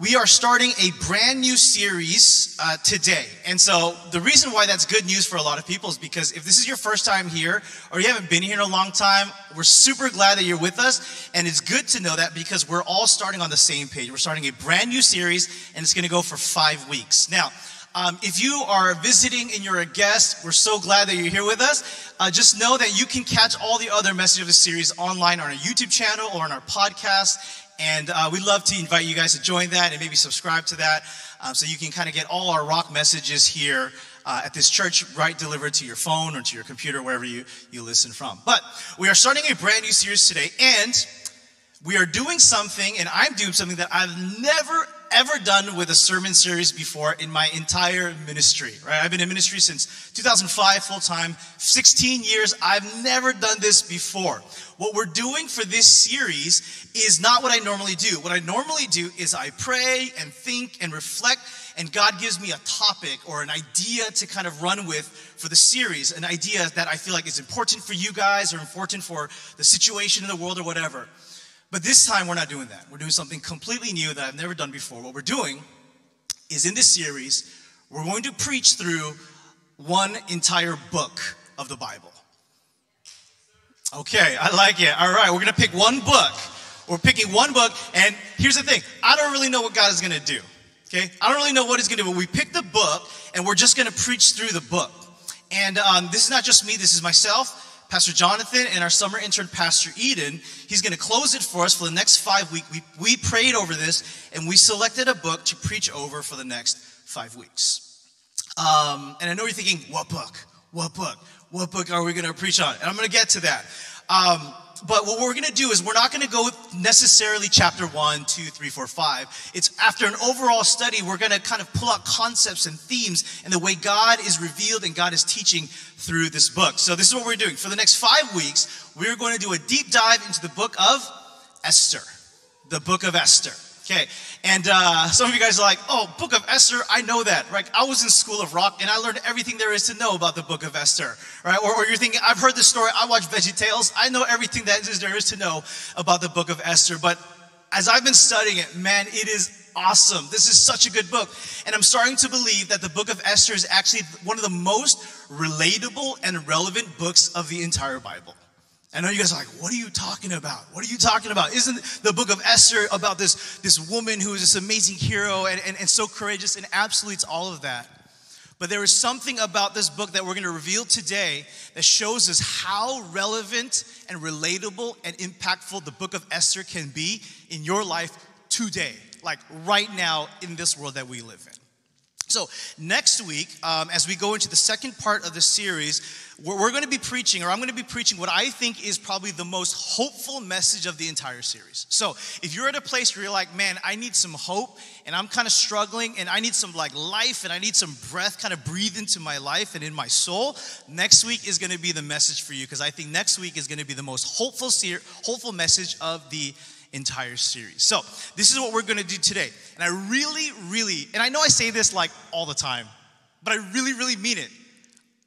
We are starting a brand new series today. And so the reason why that's good news for a lot of people is because if this is your first time here or you haven't been here in a long time, we're super glad that you're with us. And it's good to know that because we're all starting on the same page. We're starting a brand new series and it's going to go for 5 weeks. Now, if you are visiting and you're a guest, we're so glad that you're here with us. Just know that you can catch all the other messages of the series online on our YouTube channel or on our podcast. And we'd love to invite you guys to join that and maybe subscribe to that so you can kind of get all our rock messages here at this church, right, delivered to your phone or to your computer, wherever you listen from. But we are starting a brand new series today, and we are doing something, and I'm doing something that I've never, ever done with a sermon series before in my entire ministry, right? I've been in ministry since 2005, full-time, 16 years. I've never done this before. What we're doing for this series is not what I normally do. What I normally do is I pray and think and reflect, and God gives me a topic or an idea to kind of run with for the series, an idea that I feel like is important for you guys or important for the situation in the world or whatever. But this time, we're not doing that. We're doing something completely new that I've never done before. What we're doing is, in this series, we're going to preach through one entire book of the Bible. Okay, I like it. All right, we're going to pick one book. We're picking one book, and here's the thing. I don't really know what God is going to do, okay? I don't really know what he's going to do, but we picked the book, and we're just going to preach through the book. And this is not just me. This is myself, Pastor Jonathan, and our summer intern, Pastor Eden. He's going to close it for us for the next 5 weeks. We prayed over this, and we selected a book to preach over for the next 5 weeks. And I know you're thinking, what book? What book? What book are we going to preach on? And I'm going to get to that. But what we're going to do is we're not going to go necessarily chapter 1, 2, 3, 4, 5. It's after an overall study, we're going to kind of pull out concepts and themes and the way God is revealed and God is teaching through this book. So this is what we're doing. For the next 5 weeks, we're going to do a deep dive into the book of Esther. The book of Esther. Okay, and some of you guys are like, oh, book of Esther, I know that, right? I was in School of Rock, and I learned everything there is to know about the book of Esther, right? Or you're thinking, I've heard the story, I watch VeggieTales, I know everything there is to know about the book of Esther. But as I've been studying it, man, it is awesome. This is such a good book. And I'm starting to believe that the book of Esther is actually one of the most relatable and relevant books of the entire Bible. I know you guys are like, what are you talking about? What are you talking about? Isn't the book of Esther about this woman who is this amazing hero and so courageous? And absolutely, it's all of that. But there is something about this book that we're going to reveal today that shows us how relevant and relatable and impactful the book of Esther can be in your life today, like right now in this world that we live in. So next week, as we go into the second part of the series, we're going to be preaching, or I'm going to be preaching what I think is probably the most hopeful message of the entire series. So if you're at a place where you're like, man, I need some hope, and I'm kind of struggling, and I need some like life, and I need some breath kind of breathe into my life and in my soul, next week is going to be the message for you, because I think next week is going to be the most hopeful message of the entire series. So this is what we're going to do today. And I really, and I know I say this like all the time, but I really mean it.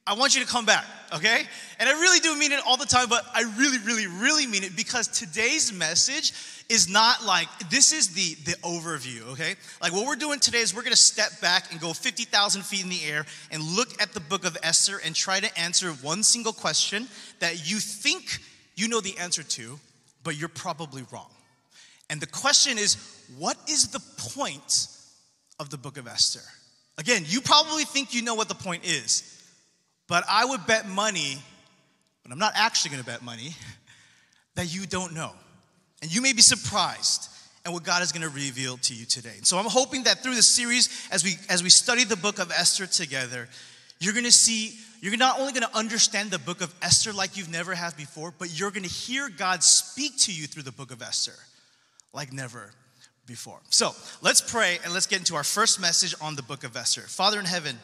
I want you to come back, okay? And I really do mean it all the time, but I really mean it, because today's message is not like, this is the overview, okay? Like what we're doing today is we're going to step back and go 50,000 feet in the air and look at the book of Esther and try to answer one single question that you think you know the answer to, but you're probably wrong. And the question is, what is the point of the book of Esther? Again, you probably think you know what the point is, but I would bet money, but I'm not actually going to bet money, that you don't know. And you may be surprised at what God is going to reveal to you today. So I'm hoping that through this series, as we study the book of Esther together, you're going to see, you're not only going to understand the book of Esther like you've never have before, but you're going to hear God speak to you through the book of Esther like never before. So let's pray and let's get into our first message on the book of Esther. Father in heaven,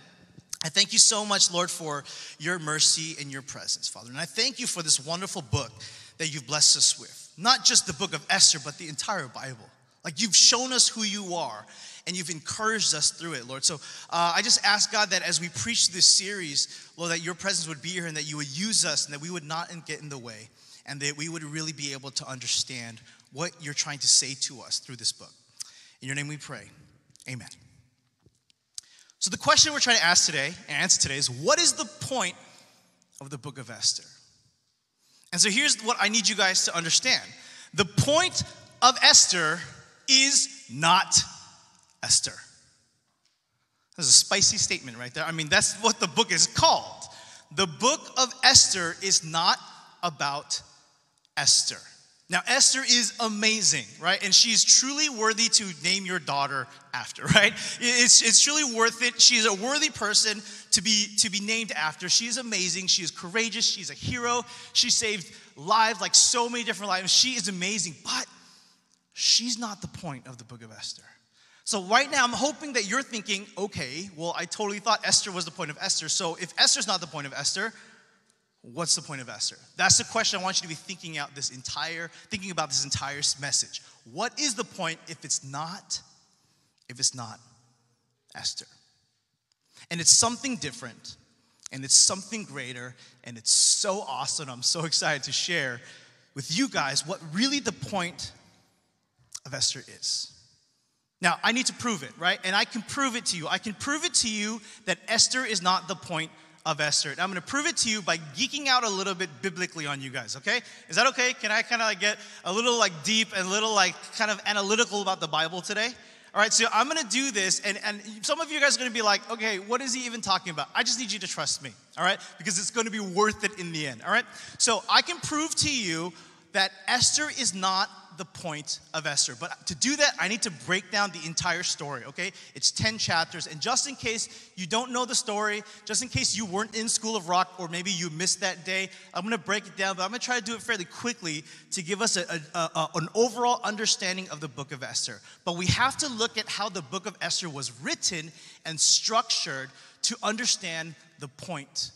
I thank you so much, Lord, for your mercy and your presence, Father. And I thank you for this wonderful book that you've blessed us with. Not just the book of Esther, but the entire Bible. Like you've shown us who you are and you've encouraged us through it, Lord. So I just ask, God, that as we preach this series, Lord, that your presence would be here and that you would use us and that we would not get in the way and that we would really be able to understand what you're trying to say to us through this book. In your name we pray. Amen. So the question we're trying to ask today and answer today is, what is the point of the book of Esther? And so here's what I need you guys to understand. The point of Esther is not Esther. That's a spicy statement right there. I mean, that's what the book is called. The book of Esther is not about Esther. Now, Esther is amazing, right? And she's truly worthy to name your daughter after, right? It's truly worth it. She's a worthy person to be named after. She is amazing. She is courageous. She's a hero. She saved lives, like so many different lives. She is amazing, but she's not the point of the book of Esther. So right now, I'm hoping that you're thinking, okay, well, I totally thought Esther was the point of Esther. So if Esther's not the point of Esther, what's the point of Esther? That's the question I want you to be thinking about this entire message. What is the point if it's not Esther? And it's something different, and it's something greater, and it's so awesome. I'm so excited to share with you guys what really the point of Esther is. Now, I need to prove it, right? And I can prove it to you. I can prove it to you that Esther is not the point of Esther. And I'm going to prove it to you by geeking out a little bit biblically on you guys, okay? Is that okay? Can I kind of like get a little like deep and a little like kind of analytical about the Bible today? All right, so I'm going to do this, and some of you guys are going to be like, okay, what is he even talking about? I just need you to trust me, all right? Because it's going to be worth it in the end, all right? So I can prove to you that Esther is not the point of Esther. But to do that, I need to break down the entire story, okay? It's 10 chapters. And just in case you don't know the story, just in case you weren't in School of Rock or maybe you missed that day, I'm going to break it down, but I'm going to try to do it fairly quickly to give us an overall understanding of the book of Esther. But we have to look at how the book of Esther was written and structured to understand the point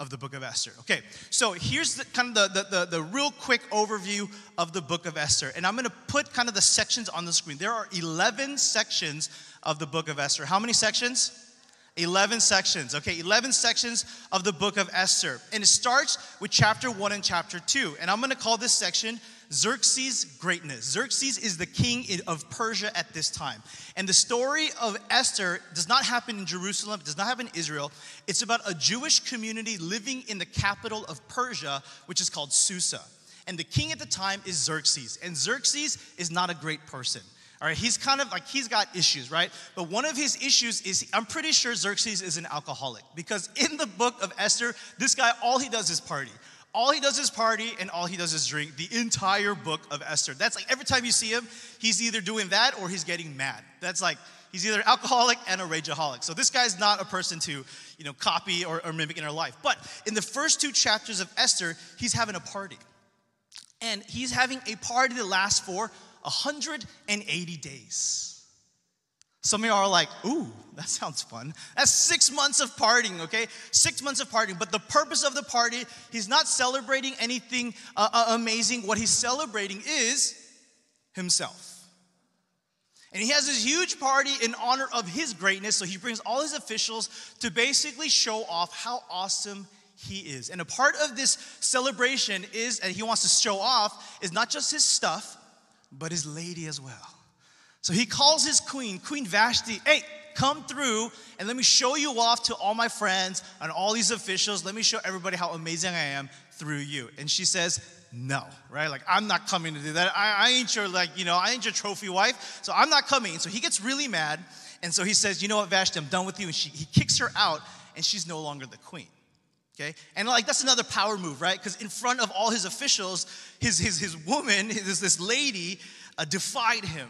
of the book of Esther. Okay, so here's the real quick overview of the book of Esther. And I'm going to put kind of the sections on the screen. There are 11 sections of the book of Esther. How many sections? 11 sections. Okay, 11 sections of the book of Esther. And it starts with chapter 1 and chapter 2. And I'm going to call this section Xerxes' greatness. Xerxes is the king of Persia at this time. And the story of Esther does not happen in Jerusalem. It does not happen in Israel. It's about a Jewish community living in the capital of Persia, which is called Susa. And the king at the time is Xerxes. And Xerxes is not a great person. All right, he's kind of like, he's got issues, right? But one of his issues is, I'm pretty sure Xerxes is an alcoholic. Because in the book of Esther, this guy, all he does is party. All he does is party, and all he does is drink the entire book of Esther. That's like every time you see him, he's either doing that or he's getting mad. That's like, he's either an alcoholic and a rageaholic. So this guy's not a person to, you know, copy or mimic in our life. But in the first two chapters of Esther, he's having a party. And he's having a party that lasts for 180 days. Some of you are like, ooh, that sounds fun. That's 6 months of partying, okay? 6 months of partying. But the purpose of the party, he's not celebrating anything amazing. What he's celebrating is himself. And he has this huge party in honor of his greatness. So he brings all his officials to basically show off how awesome he is. And a part of this celebration is, and he wants to show off, is not just his stuff, but his lady as well. So he calls his queen, Queen Vashti, hey, come through and let me show you off to all my friends and all these officials. Let me show everybody how amazing I am through you. And she says, no, right? Like, I'm not coming to do that. I ain't your, like, you know, I ain't your trophy wife, so I'm not coming. So he gets really mad. And so he says, you know what, Vashti, I'm done with you. And he kicks her out, and she's no longer the queen. Okay? And like that's another power move, right? Because in front of all his officials, his woman, this lady, defied him.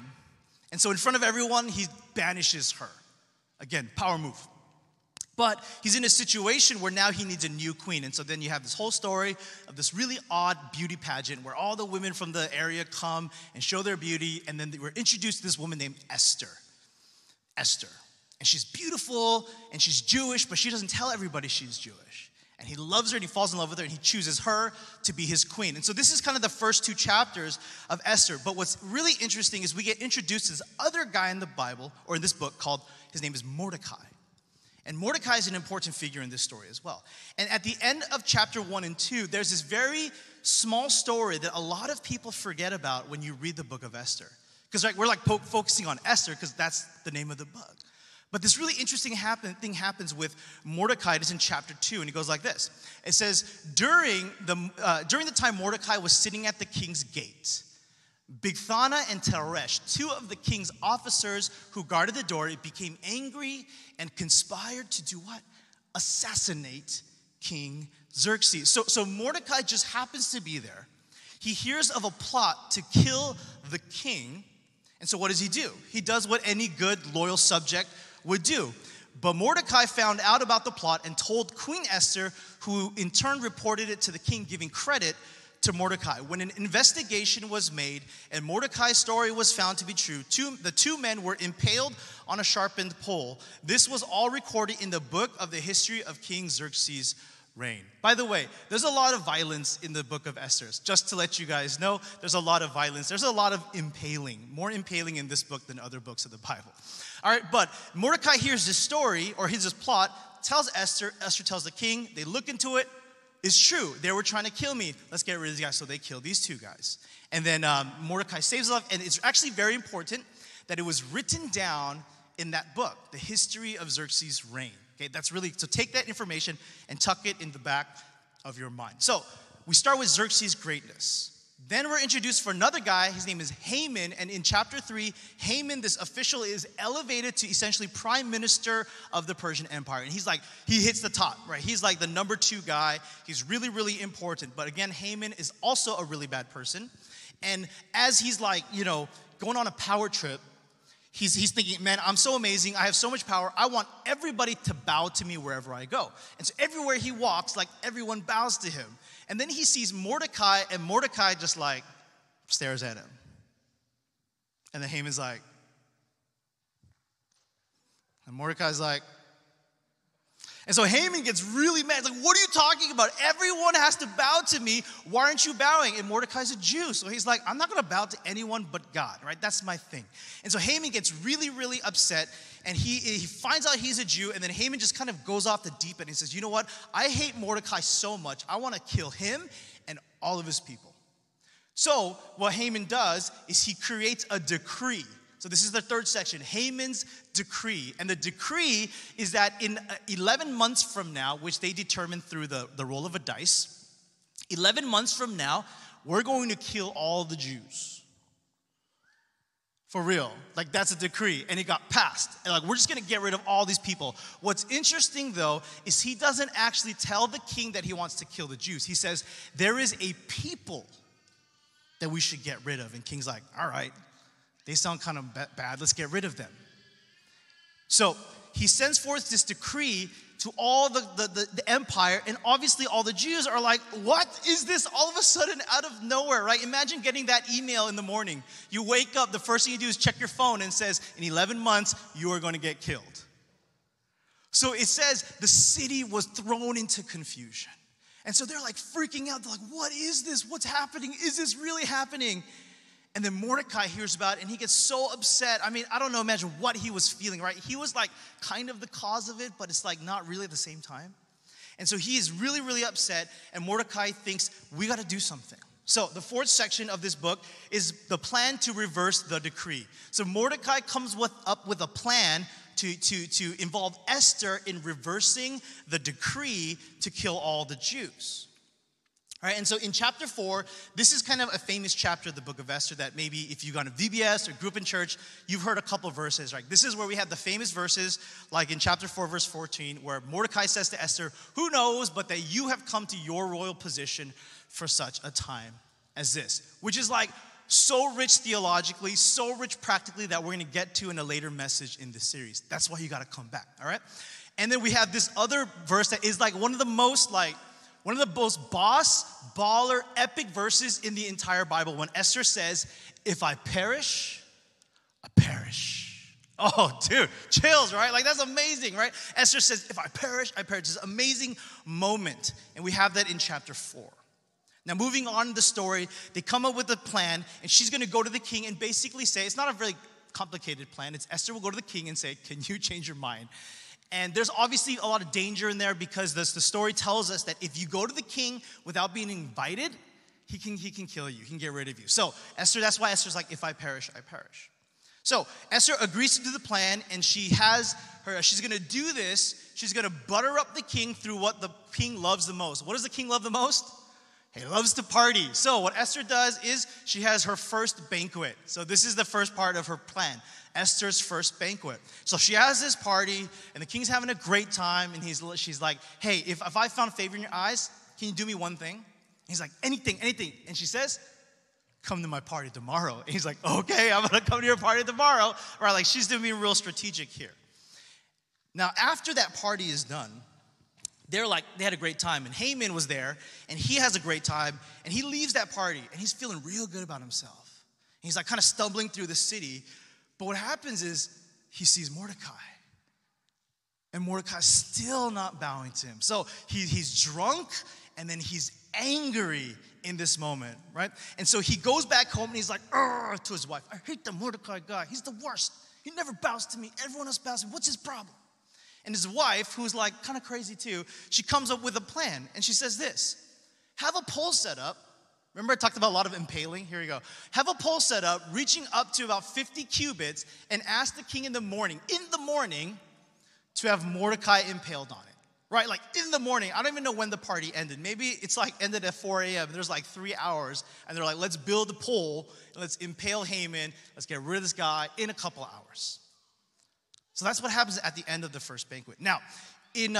And so in front of everyone, he banishes her. Again, power move. But he's in a situation where now he needs a new queen. And so then you have this whole story of this really odd beauty pageant where all the women from the area come and show their beauty. And then we're introduced to this woman named Esther. Esther. And she's beautiful and she's Jewish, but she doesn't tell everybody she's Jewish. And he loves her, and he falls in love with her, and he chooses her to be his queen. And so this is kind of the first two chapters of Esther. But what's really interesting is we get introduced to this other guy in the Bible, or in this book, his name is Mordecai. And Mordecai is an important figure in this story as well. And at the end of chapter 1 and 2, there's this very small story that a lot of people forget about when you read the book of Esther. Because we're like focusing on Esther because that's the name of the book. But this really interesting thing happens with Mordecai. It's in chapter 2, and it goes like this. It says, during the time Mordecai was sitting at the king's gate, Bigthana and Teresh, two of the king's officers who guarded the door, it became angry and conspired to do what? Assassinate King Xerxes. So Mordecai just happens to be there. He hears of a plot to kill the king. And so what does he do? He does what any good, loyal subject would do. But Mordecai found out about the plot and told Queen Esther, who in turn reported it to the king, giving credit to Mordecai. When an investigation was made and Mordecai's story was found to be true, the two men were impaled on a sharpened pole. This was all recorded in the book of the history of King Xerxes' reign. By the way, there's a lot of violence in the book of Esther. Just to let you guys know, there's a lot of violence. There's a lot of impaling, more impaling in this book than other books of the Bible. All right, but Mordecai hears this story, or hears this plot, tells Esther. Esther tells the king. They look into it. It's true. They were trying to kill me. Let's get rid of these guys. So they kill these two guys. And then Mordecai saves his life. And it's actually very important that it was written down in that book, the history of Xerxes' reign. Okay, that's really, so take that information and tuck it in the back of your mind. So we start with Xerxes' greatness. Then we're introduced for another guy. His name is Haman. And in chapter 3, Haman, this official, is elevated to essentially prime minister of the Persian Empire. And he's like, he hits the top, right? He's like the number 2 guy. He's really, really important. But again, Haman is also a really bad person. And as he's like, you know, going on a power trip, he's thinking, man, I'm so amazing. I have so much power. I want everybody to bow to me wherever I go. And so everywhere he walks, like everyone bows to him. And then he sees Mordecai, and Mordecai just like stares at him. And then Haman's like, and Mordecai's like, and so Haman gets really mad. He's like, what are you talking about? Everyone has to bow to me. Why aren't you bowing? And Mordecai's a Jew. So he's like, I'm not going to bow to anyone but God, right? That's my thing. And so Haman gets really, really upset. And he finds out he's a Jew. And then Haman just kind of goes off the deep end. He says, you know what? I hate Mordecai so much. I want to kill him and all of his people. So what Haman does is he creates a decree. So this is the third section, Haman's decree. And the decree is that in 11 months from now, which they determine through the roll of a dice, 11 months from now, we're going to kill all the Jews. For real. Like, that's a decree. And it got passed. And like, we're just going to get rid of all these people. What's interesting, though, is he doesn't actually tell the king that he wants to kill the Jews. He says, there is a people that we should get rid of. And king's like, all right. They sound kind of bad. Let's get rid of them. So he sends forth this decree to all the empire. And obviously all the Jews are like, what is this all of a sudden out of nowhere, right? Imagine getting that email in the morning. You wake up. The first thing you do is check your phone and says, in 11 months, you are going to get killed. So it says the city was thrown into confusion. And so they're like freaking out. They're like, what is this? What's happening? Is this really happening? And then Mordecai hears about it, and he gets so upset. I mean, I don't know, imagine what he was feeling, right? He was like kind of the cause of it, but it's like not really at the same time. And so he is really, really upset, and Mordecai thinks, we got to do something. So the fourth section of this book is the plan to reverse the decree. So Mordecai comes up with a plan to involve Esther in reversing the decree to kill all the Jews. All right, and so in chapter 4, this is kind of a famous chapter of the book of Esther that maybe if you've gone to VBS or group in church, you've heard a couple verses, right? This is where we have the famous verses, like in chapter 4, verse 14, where Mordecai says to Esther, who knows but that you have come to your royal position for such a time as this, which is like so rich theologically, so rich practically that we're going to get to in a later message in this series. That's why you got to come back, all right? And then we have this other verse that is like one of the most boss, baller, epic verses in the entire Bible when Esther says, if I perish, I perish. Oh, dude, chills, right? Like, that's amazing, right? Esther says, if I perish, I perish. It's an amazing moment. And we have that in chapter 4. Now, moving on in the story, they come up with a plan, and she's going to go to the king and basically say, it's not a very complicated plan. It's Esther will go to the king and say, can you change your mind? And there's obviously a lot of danger in there because the story tells us that if you go to the king without being invited, He can kill you. He can get rid of you. So Esther, that's why Esther's like, if I perish, I perish. So Esther agrees to do the plan, and she's going to do this. She's going to butter up the king through what the king loves the most. What does the king love the most? He loves to party. So what Esther does is she has her first banquet. So this is the first part of her plan, Esther's first banquet. So she has this party, and the king's having a great time, and she's like, hey, if I found favor in your eyes, can you do me one thing? He's like, anything, anything. And she says, come to my party tomorrow. And he's like, okay, I'm going to come to your party tomorrow. Right, like she's being real strategic here. Now, after that party is done, they had a great time. And Haman was there, and he has a great time. And he leaves that party, and he's feeling real good about himself. And he's like kind of stumbling through the city. But what happens is he sees Mordecai. And Mordecai's still not bowing to him. So he's drunk, and then he's angry in this moment, right? And so he goes back home, and he's like, "Urgh," to his wife, I hate the Mordecai guy. He's the worst. He never bows to me. Everyone else bows to me. What's his problem? And his wife, who's like kind of crazy too, she comes up with a plan, and she says this. Have a pole set up. Remember I talked about a lot of impaling? Here we go. Have a pole set up, reaching up to about 50 cubits, and ask the king in the morning, to have Mordecai impaled on it. Right, like in the morning, I don't even know when the party ended. Maybe it's like ended at 4 a.m. There's like 3 hours, and they're like, let's build a pole, and let's impale Haman, let's get rid of this guy in a couple hours. So that's what happens at the end of the first banquet. Now, in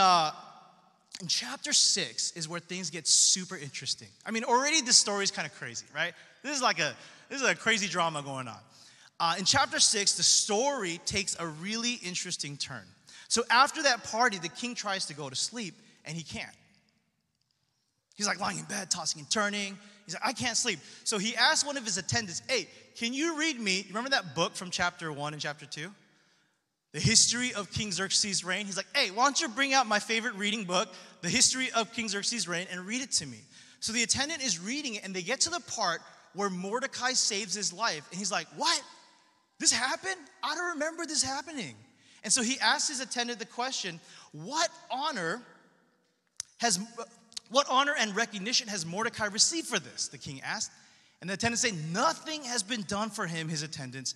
chapter 6 is where things get super interesting. I mean, already this story is kind of crazy, right? This is a crazy drama going on. In chapter 6, the story takes a really interesting turn. So after that party, the king tries to go to sleep, and he can't. He's like lying in bed, tossing and turning. He's like, I can't sleep. So he asks one of his attendants, hey, can you read me? Remember that book from chapter 1 and chapter 2? The History of King Xerxes' Reign? He's like, hey, why don't you bring out my favorite reading book, The History of King Xerxes' Reign, and read it to me. So the attendant is reading it, and they get to the part where Mordecai saves his life. And he's like, what? This happened? I don't remember this happening. And so he asked his attendant the question, what honor and recognition has Mordecai received for this? The king asked. And the attendant said, nothing has been done for him, his attendants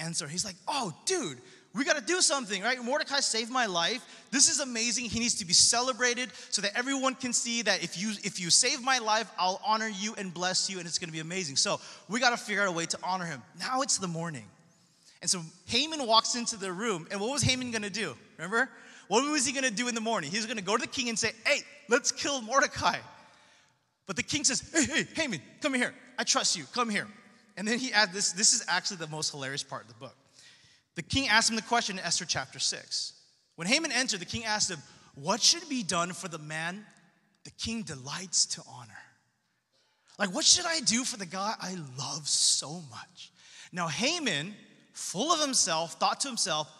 answered. He's like, oh, dude, we got to do something, right? Mordecai saved my life. This is amazing. He needs to be celebrated so that everyone can see that if you save my life, I'll honor you and bless you, and it's going to be amazing. So we got to figure out a way to honor him. Now it's the morning. And so Haman walks into the room, and what was Haman going to do? Remember? What was he going to do in the morning? He was going to go to the king and say, hey, let's kill Mordecai. But the king says, hey, Haman, come here. I trust you. Come here. And then he adds this. This is actually the most hilarious part of the book. The king asked him the question in Esther chapter 6. When Haman entered, the king asked him, what should be done for the man the king delights to honor? Like, what should I do for the guy I love so much? Now, Haman, full of himself, thought to himself,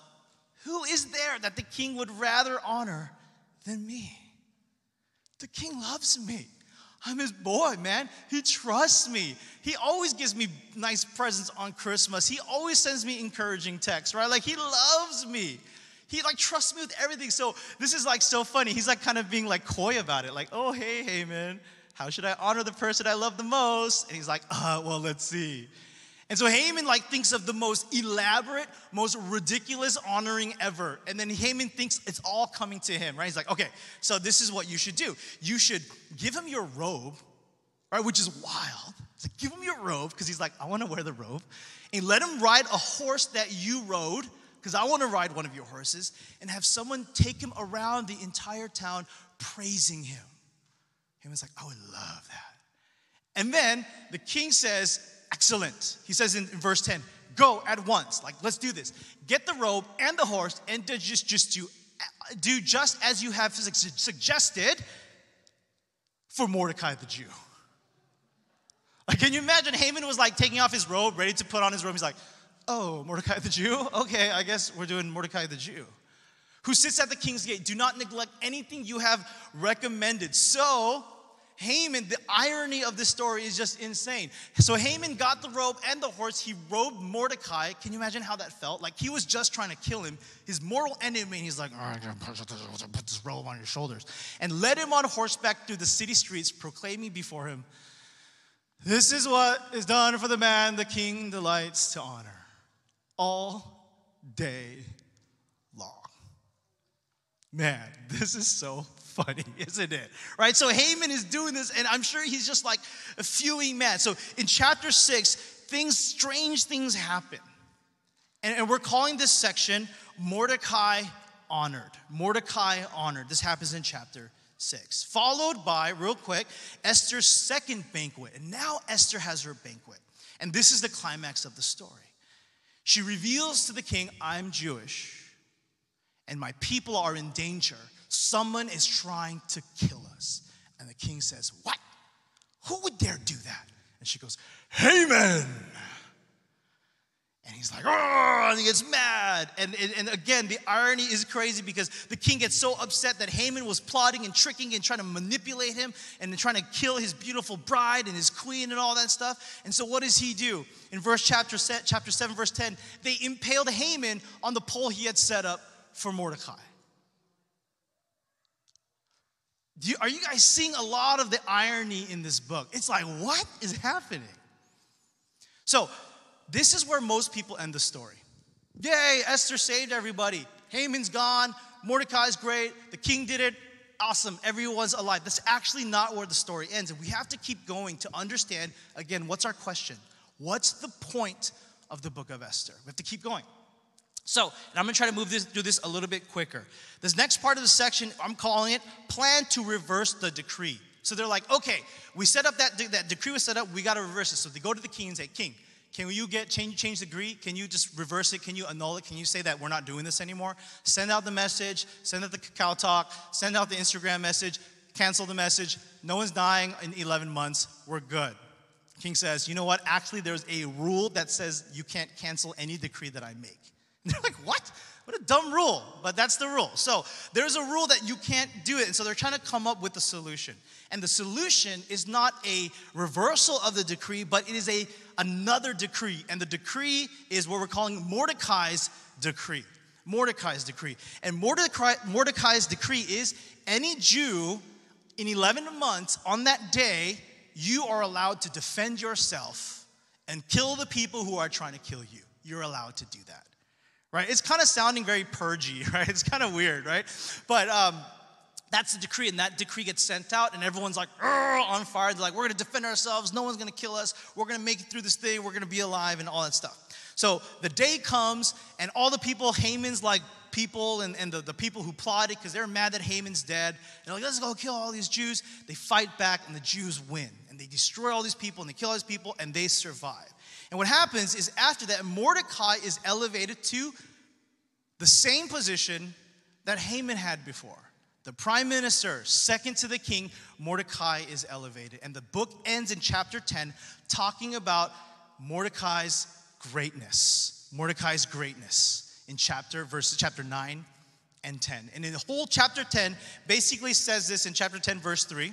who is there that the king would rather honor than me? The king loves me. I'm his boy, man. He trusts me. He always gives me nice presents on Christmas. He always sends me encouraging texts, right? Like, he loves me. He, like, trusts me with everything. So this is, like, so funny. He's, like, kind of being, like, coy about it. Like, oh, hey, man, how should I honor the person I love the most? And he's like, well, let's see. And so Haman like thinks of the most elaborate, most ridiculous honoring ever. And then Haman thinks it's all coming to him, right? He's like, okay, so this is what you should do. You should give him your robe, right, which is wild. It's like, give him your robe, because he's like, I want to wear the robe. And let him ride a horse that you rode, because I want to ride one of your horses. And have someone take him around the entire town praising him. Haman's like, I would love that. And then the king says, excellent. He says in verse 10, go at once. Like, let's do this. Get the robe and the horse and do just as you have suggested for Mordecai the Jew. Like, can you imagine? Haman was like taking off his robe, ready to put on his robe. He's like, oh, Mordecai the Jew? Okay, I guess we're doing Mordecai the Jew. Who sits at the king's gate. Do not neglect anything you have recommended. So Haman, the irony of this story is just insane. So Haman got the robe and the horse. He robed Mordecai. Can you imagine how that felt? Like, he was just trying to kill him, his mortal enemy. And he's like, all right, put this robe on your shoulders. And led him on horseback through the city streets, proclaiming before him, This is what is done for the man the king delights to honor all day long. Man, this is so funny, isn't it? Right? So Haman is doing this, and I'm sure he's just like fuming mad. So in chapter 6, strange things happen. And we're calling this section Mordecai Honored. Mordecai Honored. This happens in chapter 6. Followed by, real quick, Esther's second banquet. And now Esther has her banquet. And this is the climax of the story. She reveals to the king, I'm Jewish. And my people are in danger. Someone is trying to kill us. And the king says, what? Who would dare do that? And she goes, Haman. And he's like, oh, and he gets mad. And again, the irony is crazy because the king gets so upset that Haman was plotting and tricking and trying to manipulate him and trying to kill his beautiful bride and his queen and all that stuff. And so what does he do? In chapter 7, verse 10, they impaled Haman on the pole he had set up for Mordecai. Are you guys seeing a lot of the irony in this book? It's like, what is happening? So this is where most people end the story. Yay, Esther saved everybody. Haman's gone. Mordecai's great. The king did it. Awesome. Everyone's alive. That's actually not where the story ends. And we have to keep going to understand, again, what's our question? What's the point of the book of Esther? We have to keep going. So, and I'm going to try to do this a little bit quicker. This next part of the section, I'm calling it Plan to Reverse the Decree. So they're like, okay, we set up that decree was set up. We got to reverse it. So they go to the king and say, king, can you change the decree? Can you just reverse it? Can you annul it? Can you say that we're not doing this anymore? Send out the message. Send out the Kakao Talk. Send out the Instagram message. Cancel the message. No one's dying in 11 months. We're good. King says, you know what? Actually, there's a rule that says you can't cancel any decree that I make. They're like, what? What a dumb rule. But that's the rule. So there's a rule that you can't do it. And so they're trying to come up with a solution. And the solution is not a reversal of the decree, but it is another decree. And the decree is what we're calling Mordecai's decree. Mordecai's decree. And Mordecai's decree is any Jew in 11 months on that day, you are allowed to defend yourself and kill the people who are trying to kill you. You're allowed to do that. Right? It's kind of sounding very purgy, right? It's kind of weird, right? But that's the decree, and that decree gets sent out, and everyone's like, on fire. They're like, we're going to defend ourselves. No one's going to kill us. We're going to make it through this thing. We're going to be alive and all that stuff. So the day comes, and all the people, Haman's like people, and the people who plotted, because they're mad that Haman's dead. And they're like, let's go kill all these Jews. They fight back, and the Jews win. And they destroy all these people, and they kill all these people, and they survive. And what happens is after that, Mordecai is elevated to the same position that Haman had before. The prime minister, second to the king, Mordecai is elevated. And the book ends in chapter 10 talking about Mordecai's greatness. Mordecai's greatness in verses 9 and 10. And in the whole chapter 10 basically says this in chapter 10, verse 3.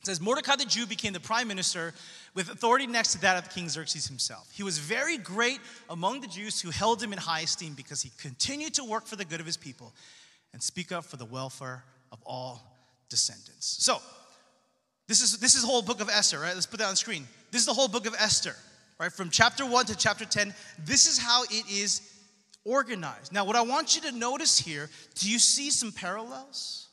It says, Mordecai the Jew became the prime minister with authority next to that of King Xerxes himself. He was very great among the Jews who held him in high esteem because he continued to work for the good of his people and speak up for the welfare of all descendants. So, this is the whole book of Esther, right? Let's put that on the screen. This is the whole book of Esther, right? From chapter 1 to chapter 10, this is how it is organized. Now, what I want you to notice here, do you see some parallels?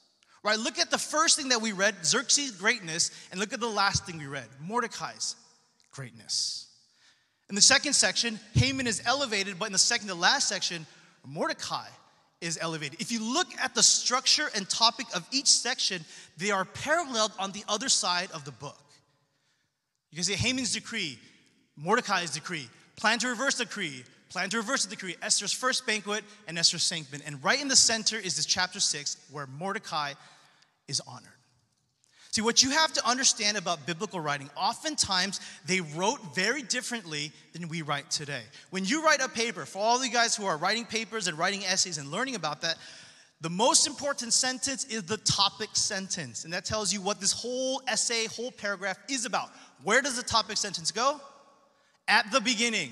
Right, look at the first thing that we read, Xerxes' greatness, and look at the last thing we read, Mordecai's greatness. In the second section, Haman is elevated, but in the second to last section, Mordecai is elevated. If you look at the structure and topic of each section, they are paralleled on the other side of the book. You can see Haman's decree, Mordecai's decree, plan to reverse decree, plan to reverse the decree, Esther's first banquet, and Esther's second banquet. And right in the center is this chapter 6 where Mordecai is honored. See, what you have to understand about biblical writing, oftentimes they wrote very differently than we write today. When you write a paper, for all you guys who are writing papers and writing essays and learning about that, the most important sentence is the topic sentence. And that tells you what this whole essay, whole paragraph is about. Where does the topic sentence go? At the beginning.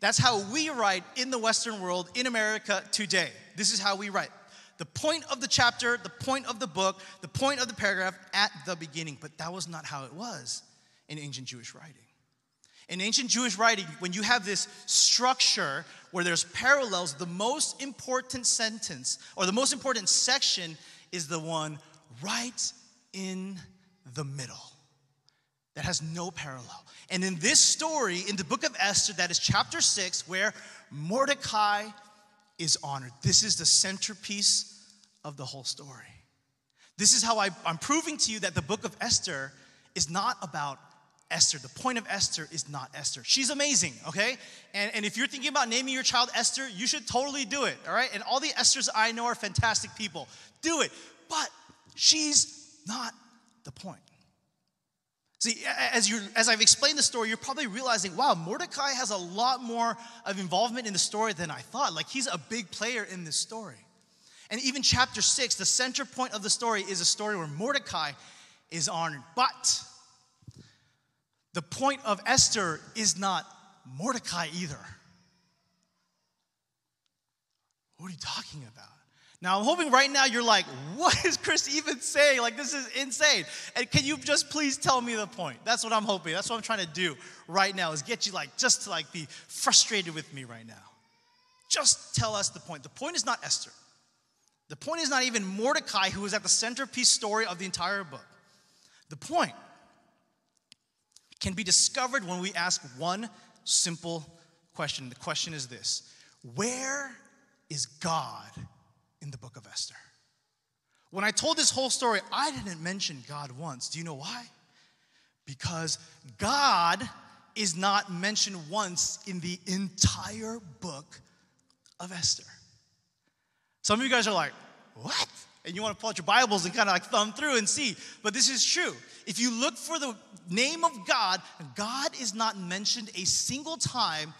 That's how we write in the Western world, in America today. This is how we write. The point of the chapter, the point of the book, the point of the paragraph at the beginning. But that was not how it was in ancient Jewish writing. In ancient Jewish writing, when you have this structure where there's parallels, the most important sentence or the most important section is the one right in the middle that has no parallel. And in this story, in the book of Esther, that is chapter 6, where Mordecai is honored. This is the centerpiece of the whole story. This is how I'm proving to you that the book of Esther is not about Esther. The point of Esther is not Esther. She's amazing, okay? And if you're thinking about naming your child Esther, you should totally do it, all right? And all the Esthers I know are fantastic people. Do it. But she's not the point. See, as I've explained the story, you're probably realizing, wow, Mordecai has a lot more of involvement in the story than I thought. Like, he's a big player in this story. And even chapter 6, the center point of the story is a story where Mordecai is honored. But the point of Esther is not Mordecai either. What are you talking about? Now, I'm hoping right now you're like, what is Chris even saying? Like, this is insane. And can you just please tell me the point? That's what I'm hoping. That's what I'm trying to do right now, is get you like just to like be frustrated with me right now. Just tell us the point. The point is not Esther. The point is not even Mordecai, who is at the centerpiece story of the entire book. The point can be discovered when we ask one simple question. The question is this: where is God in the book of Esther? When I told this whole story, I didn't mention God once. Do you know why? Because God is not mentioned once in the entire book of Esther. Some of you guys are like, what? And you want to pull out your Bibles and kind of like thumb through and see. But this is true. If you look for the name of God, God is not mentioned a single time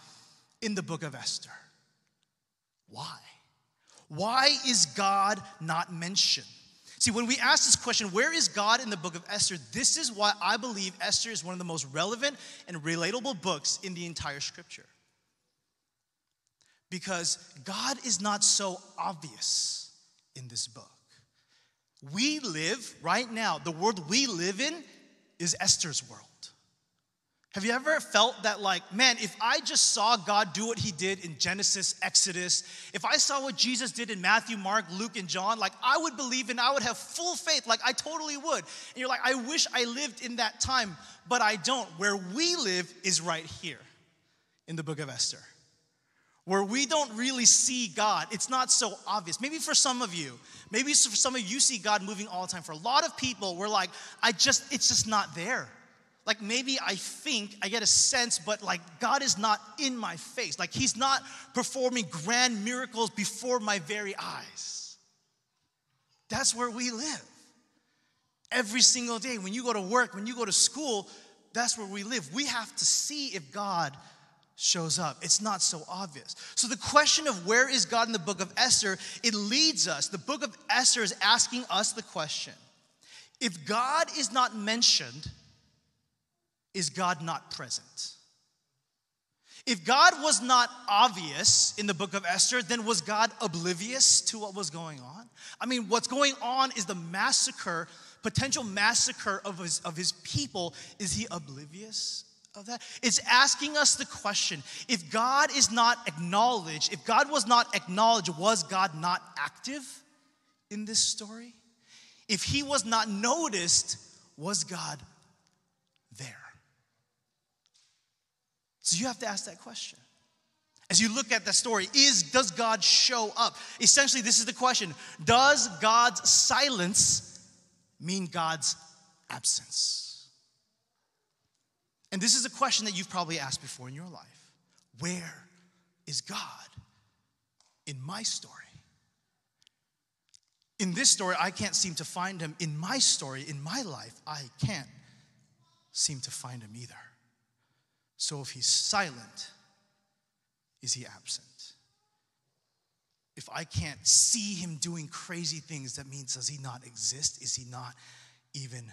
in the book of Esther. Why? Why is God not mentioned? See, when we ask this question, where is God in the book of Esther? This is why I believe Esther is one of the most relevant and relatable books in the entire scripture. Because God is not so obvious in this book. We live right now, the world we live in is Esther's world. Have you ever felt that like, man, if I just saw God do what he did in Genesis, Exodus, if I saw what Jesus did in Matthew, Mark, Luke, and John, like I would believe and I would have full faith, like I totally would. And you're like, I wish I lived in that time, but I don't. Where we live is right here in the book of Esther, where we don't really see God. It's not so obvious. Maybe for some of you, see God moving all the time. For a lot of people, we're like, it's just not there. Like maybe I think, I get a sense, but like God is not in my face. Like he's not performing grand miracles before my very eyes. That's where we live. Every single day, when you go to work, when you go to school, that's where we live. We have to see if God shows up. It's not so obvious. So the question of where is God in the book of Esther, it leads us. The book of Esther is asking us the question, if God is not mentioned, is God not present? If God was not obvious in the book of Esther, then was God oblivious to what was going on? I mean, what's going on is the massacre, potential massacre of his people. Is he oblivious of that? It's asking us the question, if God is not acknowledged, if God was not acknowledged, was God not active in this story? If he was not noticed, was God there? So you have to ask that question. As you look at the story, does God show up? Essentially, this is the question. Does God's silence mean God's absence? And this is a question that you've probably asked before in your life. Where is God in my story? In this story, I can't seem to find him. In my story, in my life, I can't seem to find him either. So if he's silent, is he absent? If I can't see him doing crazy things, that means does he not exist? Is he not even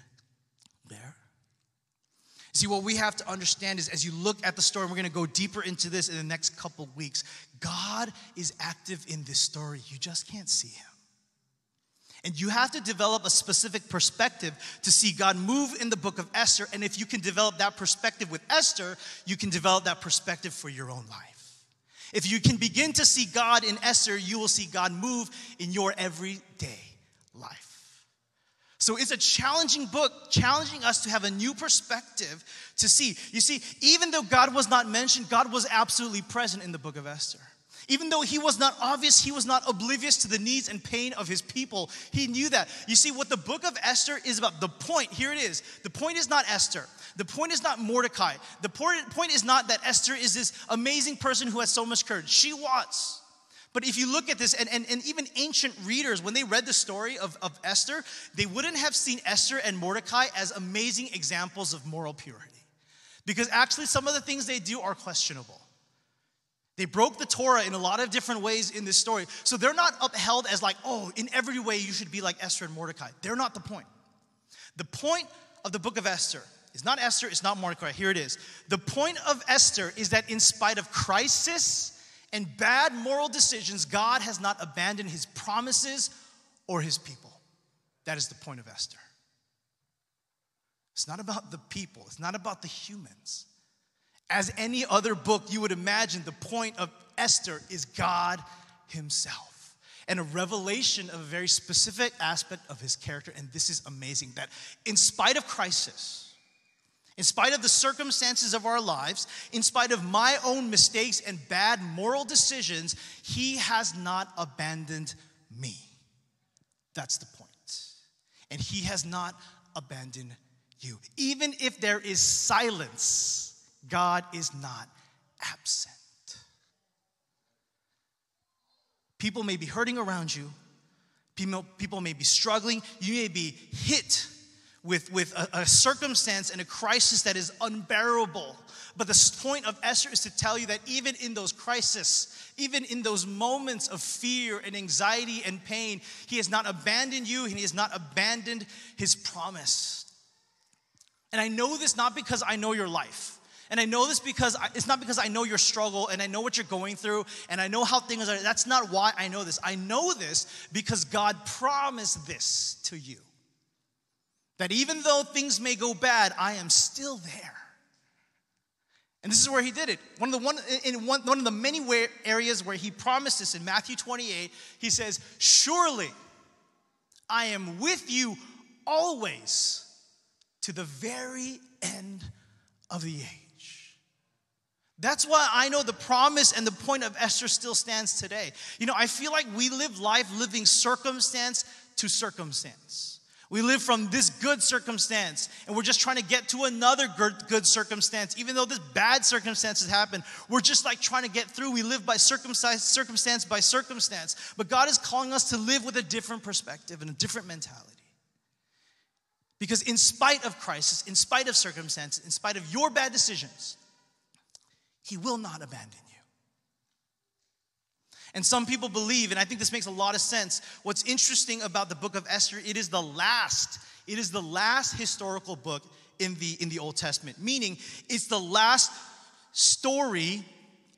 there? See, what we have to understand is as you look at the story, and we're going to go deeper into this in the next couple weeks, God is active in this story. You just can't see him. And you have to develop a specific perspective to see God move in the book of Esther. And if you can develop that perspective with Esther, you can develop that perspective for your own life. If you can begin to see God in Esther, you will see God move in your everyday life. So it's a challenging book, challenging us to have a new perspective to see. You see, even though God was not mentioned, God was absolutely present in the book of Esther. Even though he was not obvious, he was not oblivious to the needs and pain of his people. He knew that. You see, what the book of Esther is about, the point, here it is. The point is not Esther. The point is not Mordecai. The point is not that Esther is this amazing person who has so much courage. She was. But if you look at this, and even ancient readers, when they read the story of Esther, they wouldn't have seen Esther and Mordecai as amazing examples of moral purity. Because actually some of the things they do are questionable. They broke the Torah in a lot of different ways in this story. So they're not upheld as like, oh, in every way you should be like Esther and Mordecai. They're not the point. The point of the book of Esther is not Esther, it's not Mordecai. Here it is. The point of Esther is that in spite of crisis and bad moral decisions, God has not abandoned his promises or his people. That is the point of Esther. It's not about the people. It's not about the humans. As any other book, you would imagine the point of Esther is God himself and a revelation of a very specific aspect of his character. And this is amazing, that in spite of crisis, in spite of the circumstances of our lives, in spite of my own mistakes and bad moral decisions, he has not abandoned me. That's the point. And he has not abandoned you. Even if there is silence, God is not absent. People may be hurting around you. People may be struggling. You may be hit with a circumstance and a crisis that is unbearable. But the point of Esther is to tell you that even in those crises, even in those moments of fear and anxiety and pain, he has not abandoned you and he has not abandoned his promise. And I know this not because I know your life. And I know this because, it's not because I know your struggle and I know what you're going through and I know how things are. That's not why I know this. I know this because God promised this to you. That even though things may go bad, I am still there. And this is where he did it. One of the many areas where he promised this in Matthew 28, he says, "Surely I am with you always to the very end of the age." That's why I know the promise and the point of Esther still stands today. You know, I feel like we live life living circumstance to circumstance. We live from this good circumstance, and we're just trying to get to another good circumstance. Even though this bad circumstance has happened, we're just like trying to get through. We live by circumstance by circumstance. But God is calling us to live with a different perspective and a different mentality. Because in spite of crisis, in spite of circumstances, in spite of your bad decisions, he will not abandon you. And some people believe, and I think this makes a lot of sense, what's interesting about the book of Esther, it is the last historical book in the Old Testament. Meaning, it's the last story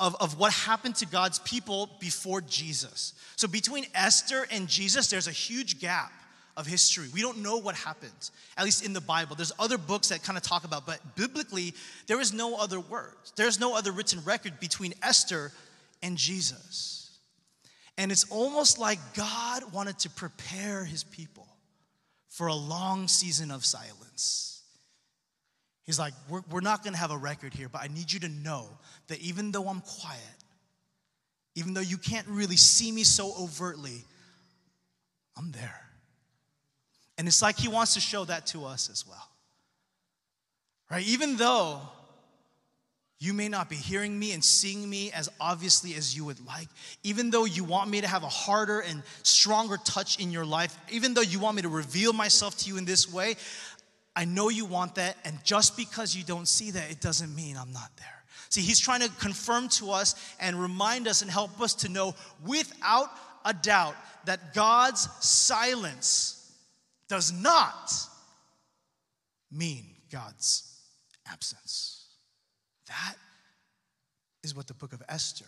of what happened to God's people before Jesus. So between Esther and Jesus, there's a huge gap of history. We don't know what happened, at least in the Bible. There's other books that kind of talk about, but biblically, there is no other word. There's no other written record between Esther and Jesus. And it's almost like God wanted to prepare his people for a long season of silence. He's like, we're not going to have a record here, but I need you to know that even though I'm quiet, even though you can't really see me so overtly, I'm there. And it's like he wants to show that to us as well, right? Even though you may not be hearing me and seeing me as obviously as you would like, even though you want me to have a harder and stronger touch in your life, even though you want me to reveal myself to you in this way, I know you want that. And just because you don't see that, it doesn't mean I'm not there. See, he's trying to confirm to us and remind us and help us to know without a doubt that God's silence does not mean God's absence. That is what the book of Esther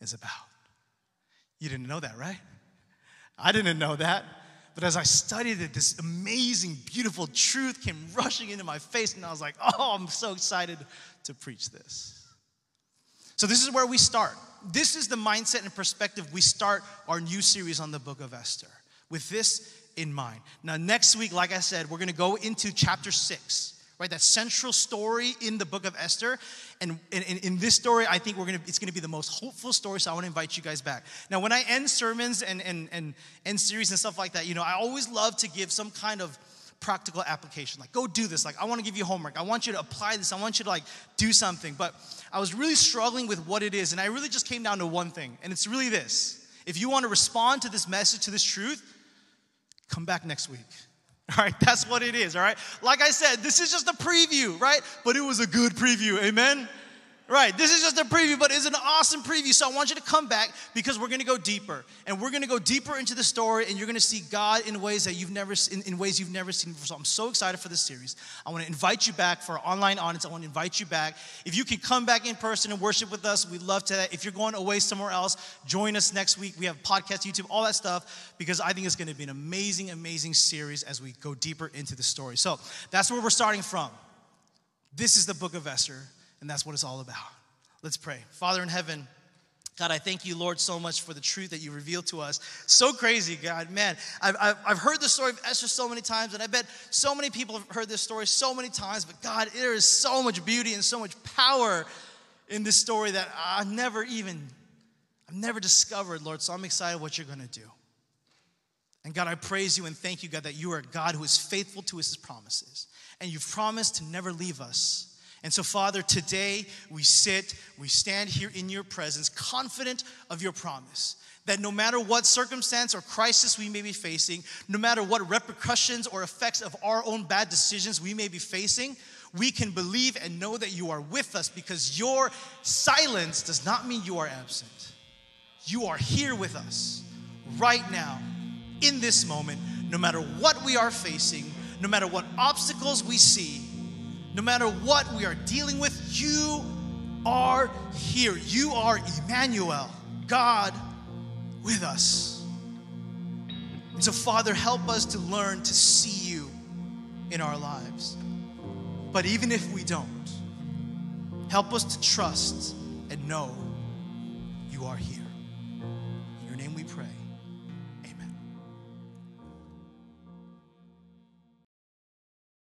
is about. You didn't know that, right? I didn't know that. But as I studied it, this amazing, beautiful truth came rushing into my face, and I was like, oh, I'm so excited to preach this. So this is where we start. This is the mindset and perspective we start our new series on the book of Esther, with this in mind. Now, next week, like I said, we're going to go into chapter 6, right? That central story in the book of Esther. And in this story, I think it's going to be the most hopeful story, so I want to invite you guys back. Now, when I end sermons and series and stuff like that, you know, I always love to give some kind of practical application. Like, go do this. Like, I want to give you homework. I want you to apply this. I want you to, like, do something. But I was really struggling with what it is, and I really just came down to one thing, and it's really this. If you want to respond to this message, to this truth, come back next week. All right, that's what it is, all right? Like I said, this is just a preview, right? But it was a good preview, amen? Right, this is just a preview, but it's an awesome preview. So I want you to come back because we're going to go deeper. And we're going to go deeper into the story, and you're going to see God in ways that you've never seen, in ways you've never seen before. So I'm so excited for this series. I want to invite you back for our online audience. I want to invite you back. If you can come back in person and worship with us, we'd love to. If you're going away somewhere else, join us next week. We have podcasts, YouTube, all that stuff, because I think it's going to be an amazing, amazing series as we go deeper into the story. So that's where we're starting from. This is the book of Esther. And that's what it's all about. Let's pray. Father in heaven, God, I thank you, Lord, so much for the truth that you revealed to us. So crazy, God. Man, I've heard the story of Esther so many times, and I bet so many people have heard this story so many times. But God, there is so much beauty and so much power in this story that I've never discovered, Lord. So I'm excited what you're going to do. And God, I praise you and thank you, God, that you are a God who is faithful to his promises. And you've promised to never leave us. And so, Father, today we stand here in your presence, confident of your promise, that no matter what circumstance or crisis we may be facing, no matter what repercussions or effects of our own bad decisions we may be facing, we can believe and know that you are with us because your silence does not mean you are absent. You are here with us right now, in this moment, no matter what we are facing, no matter what obstacles we see, no matter what we are dealing with, you are here. You are Emmanuel, God with us. And so, Father, help us to learn to see you in our lives. But even if we don't, help us to trust and know you are here.